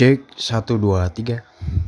Cek 1 2 3.